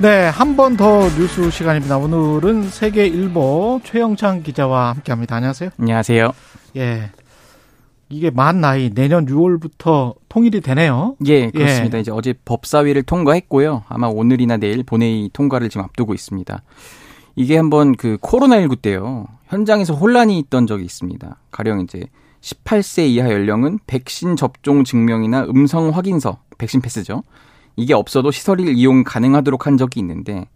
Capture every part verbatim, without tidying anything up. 네, 한 번 더 뉴스 시간입니다. 오늘은 세계 일보 최영창 기자와 함께합니다. 안녕하세요. 안녕하세요. 예, 이게 만 나이 내년 유월부터 통일이 되네요. 예, 그렇습니다. 예. 이제 어제 법사위를 통과했고요. 아마 오늘이나 내일 본회의 통과를 지금 앞두고 있습니다. 이게 한번 그 코로나십구 때요, 현장에서 혼란이 있던 적이 있습니다. 가령 이제 십팔 세 이하 연령은 백신 접종 증명이나 음성 확인서, 백신 패스죠. 이게 없어도 시설을 이용 가능하도록 한 적이 있는데,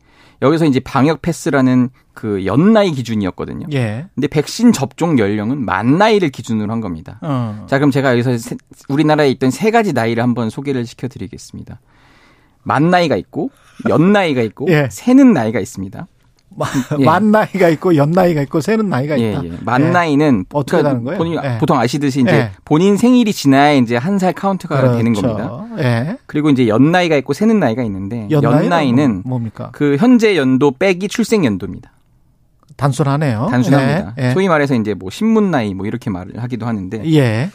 여기서 이제 방역 패스라는 그 연나이 기준이었거든요. 예. 근데 백신 접종 연령은 만 나이를 기준으로 한 겁니다. 어. 자, 그럼 제가 여기서 세, 우리나라에 있던 세 가지 나이를 한번 소개를 시켜드리겠습니다. 만 나이가 있고, 연 나이가 있고, 예. 세는 나이가 있습니다. 마, 예. 만 나이가 있고, 연 나이가 있고, 세는 나이가 있다. 예, 예. 만 예. 나이는 어떻게 그러니까 되는 거예요? 본인, 예. 보통 아시듯이 이제 예. 본인 생일이 지나야 이제 한 살 카운트가 그렇죠. 되는 겁니다. 예. 그리고 이제 연 나이가 있고, 세는 나이가 있는데, 연, 연 나이는 뭡니까? 그 현재 연도 빼기 출생 연도입니다. 단순하네요. 단순합니다. 예. 예. 소위 말해서 이제 뭐 신문 나이 뭐 이렇게 말을 하기도 하는데. 예.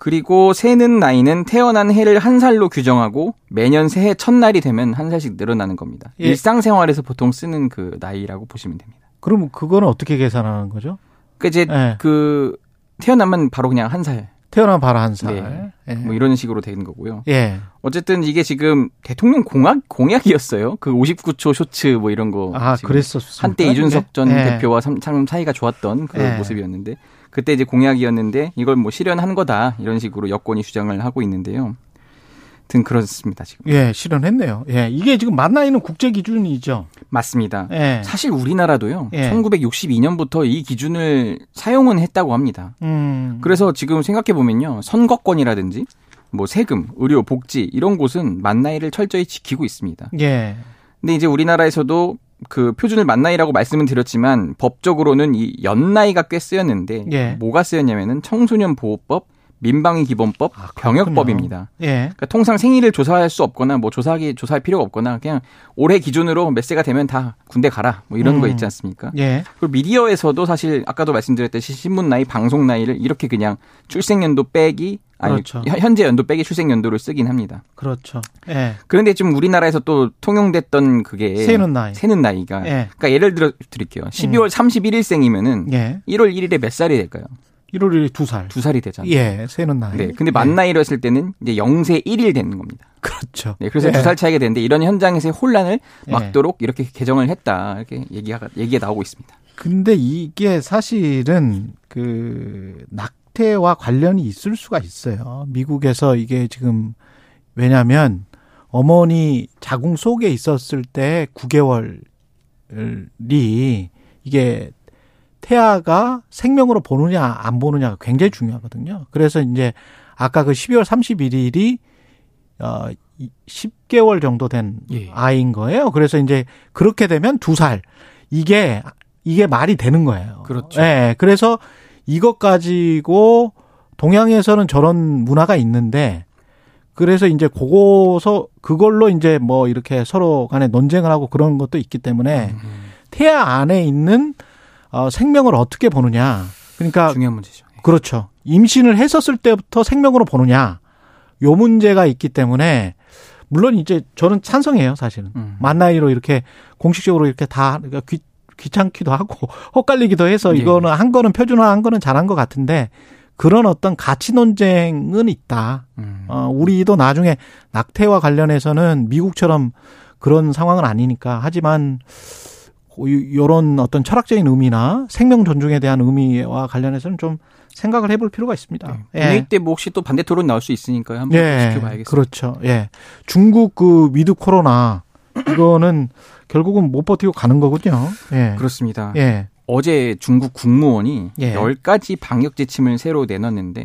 그리고 세는 나이는 태어난 해를 한 살로 규정하고 매년 새해 첫날이 되면 한 살씩 늘어나는 겁니다. 예. 일상생활에서 보통 쓰는 그 나이라고 보시면 됩니다. 그럼 그거는 어떻게 계산하는 거죠? 그 이제 예. 그 태어나면 바로 그냥 한 살. 태어나면 바로 한 살. 네. 예. 뭐 이런 식으로 되는 거고요. 예. 어쨌든 이게 지금 대통령 공약 공약이었어요. 그 오십구 초 쇼츠 뭐 이런 거. 아, 그랬었습니다. 한때 이준석 전 예. 대표와 참 사이가 좋았던 그 예. 모습이었는데. 그때 이제 공약이었는데 이걸 뭐 실현한 거다 이런 식으로 여권이 주장을 하고 있는데요. 등 그렇습니다 지금. 예, 실현했네요. 예, 이게 지금 만 나이는 국제 기준이죠. 맞습니다. 예. 사실 우리나라도요. 예. 천구백육십이 년부터 이 기준을 사용은 했다고 합니다. 음. 그래서 지금 생각해 보면요, 선거권이라든지 뭐 세금, 의료, 복지 이런 곳은 만 나이를 철저히 지키고 있습니다. 예. 근데 이제 우리나라에서도 그 표준을 만 나이라고 말씀은 드렸지만 법적으로는 이 연 나이가 꽤 쓰였는데 예. 뭐가 쓰였냐면은 청소년보호법, 민방위 기본법, 아, 병역법입니다. 예. 그러니까 통상 생일을 조사할 수 없거나 뭐 조사하기 조사할 필요가 없거나 그냥 올해 기준으로 몇 세가 되면 다 군대 가라 뭐 이런 음. 거 있지 않습니까? 예. 그리고 미디어에서도 사실 아까도 말씀드렸듯이 신문 나이, 방송 나이를 이렇게 그냥 출생연도 빼기 아니, 그렇죠. 현재 연도 빼기 출생 연도를 쓰긴 합니다. 그렇죠. 예. 그런데 지금 우리나라에서 또 통용됐던 그게 세는 나이. 세는 나이가. 예. 그러니까 예를 들어 드릴게요. 십이월 음. 삼십일 일생이면은 예. 일월 일일에 몇 살이 될까요? 일월 일일 두 살. 두 살이 되잖아요. 예, 세는 나이. 네. 근데 만 나이로 했을 때는 이제 영세 일일 되는 겁니다. 그렇죠. 네, 그래서 예. 두 살 차이가 되는데 이런 현장에서의 혼란을 막도록 예. 이렇게 개정을 했다. 이렇게 얘기가 얘기가 나오고 있습니다. 근데 이게 사실은 그 낙 와 관련이 있을 수가 있어요. 미국에서 이게 지금 왜냐하면 어머니 자궁 속에 있었을 때 구 개월이 이게 태아가 생명으로 보느냐 안 보느냐가 굉장히 중요하거든요. 그래서 이제 아까 그 십이월 삼십일일이 어, 십 개월 정도 된 예. 아이인 거예요. 그래서 이제 그렇게 되면 두 살 이게 이게 말이 되는 거예요. 그렇죠. 네, 그래서 이것 가지고 동양에서는 저런 문화가 있는데 그래서 이제 그거서 그걸로 이제 뭐 이렇게 서로 간에 논쟁을 하고 그런 것도 있기 때문에 태아 안에 있는 어, 생명을 어떻게 보느냐. 그러니까 중요한 문제죠. 그렇죠. 임신을 했었을 때부터 생명으로 보느냐. 요 문제가 있기 때문에 물론 이제 저는 찬성해요, 사실은. 음. 만 나이로 이렇게 공식적으로 이렇게 다 그러니까 귀 귀찮기도 하고 헛갈리기도 해서 이거는 예. 한 거는 표준화한 거는 잘한 것 같은데 그런 어떤 가치 논쟁은 있다. 음. 어, 우리도 나중에 낙태와 관련해서는 미국처럼 그런 상황은 아니니까 하지만 이런 어떤 철학적인 의미나 생명 존중에 대한 의미와 관련해서는 좀 생각을 해볼 필요가 있습니다. 네. 예. 이때 뭐 혹시 또 반대 토론 나올 수 있으니까요. 한번 예. 지켜봐야겠습니다. 그렇죠. 예, 중국 그 위드 코로나 이거는 결국은 못 버티고 가는 거군요. 예. 그렇습니다. 예. 어제 중국 국무원이 예. 열 가지 방역 지침을 새로 내놨는데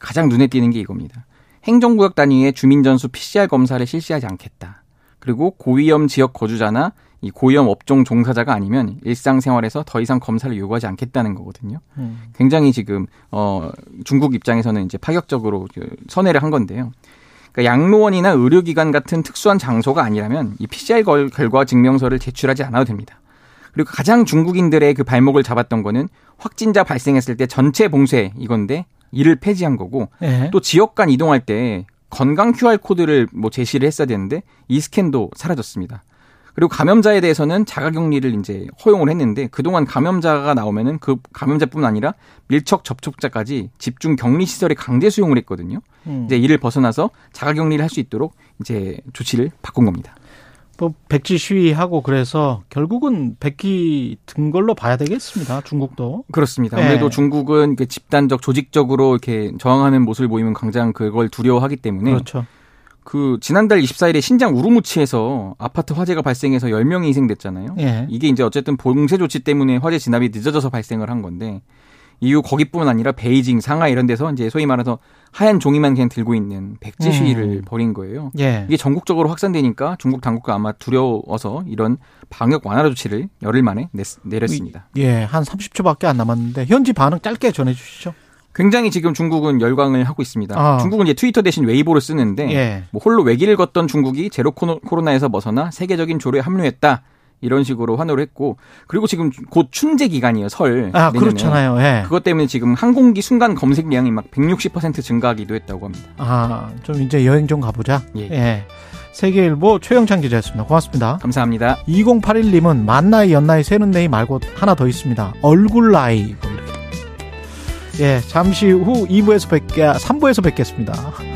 가장 눈에 띄는 게 이겁니다. 행정구역 단위의 주민전수 피씨알 검사를 실시하지 않겠다. 그리고 고위험 지역 거주자나 이 고위험 업종 종사자가 아니면 일상생활에서 더 이상 검사를 요구하지 않겠다는 거거든요. 음. 굉장히 지금 어, 중국 입장에서는 이제 파격적으로 선회를 한 건데요. 그러니까 양로원이나 의료기관 같은 특수한 장소가 아니라면 이 피씨알 결과 증명서를 제출하지 않아도 됩니다. 그리고 가장 중국인들의 그 발목을 잡았던 거는 확진자 발생했을 때 전체 봉쇄 이건데 이를 폐지한 거고 예. 또 지역 간 이동할 때 건강 큐알코드를 뭐 제시를 했어야 되는데 이 스캔도 사라졌습니다. 그리고 감염자에 대해서는 자가격리를 이제 허용을 했는데 그동안 감염자가 나오면은 그 감염자뿐 아니라 밀접 접촉자까지 집중 격리 시설에 강제 수용을 했거든요. 음. 이제 이를 벗어나서 자가격리를 할 수 있도록 이제 조치를 바꾼 겁니다. 뭐 백지 시위하고 그래서 결국은 백기 든 걸로 봐야 되겠습니다. 중국도 그렇습니다. 아무래도 네. 중국은 집단적 조직적으로 이렇게 저항하는 모습을 보이면 당장 그걸 두려워하기 때문에 그렇죠. 그 지난달 이십사일에 신장 우루무치에서 아파트 화재가 발생해서 열 명이 희생됐잖아요. 네. 이게 이제 어쨌든 봉쇄 조치 때문에 화재 진압이 늦어져서 발생을 한 건데 이후 거기뿐만 아니라 베이징, 상하 이런 데서 이제 소위 말해서 하얀 종이만 그냥 들고 있는 백지 시위를 음. 벌인 거예요. 예. 이게 전국적으로 확산되니까 중국 당국과 아마 두려워서 이런 방역 완화 조치를 열흘 만에 내, 내렸습니다. 이, 예, 한 삼십 초밖에 안 남았는데 현지 반응 짧게 전해주시죠. 굉장히 지금 중국은 열광을 하고 있습니다. 아. 중국은 이제 트위터 대신 웨이보를 쓰는데 예. 뭐 홀로 외길을 걷던 중국이 제로 코로나에서 벗어나 세계적인 조류에 합류했다. 이런 식으로 환호를 했고 그리고 지금 곧 춘제 기간이에요. 설. 아, 내년에. 그렇잖아요. 예. 그것 때문에 지금 항공기 순간 검색량이 막 백육십 퍼센트 증가하기도 했다고 합니다. 아, 좀 이제 여행 좀 가보자. 예. 예. 세계 일보 최영창 기자였습니다. 고맙습니다. 감사합니다. 이공팔일님은 만 나이, 연 나이, 세는 나이 말고 하나 더 있습니다. 얼굴 나이. 뭐 이렇게. 예, 잠시 후 이 부에서 뵙게 삼 부에서 뵙겠습니다.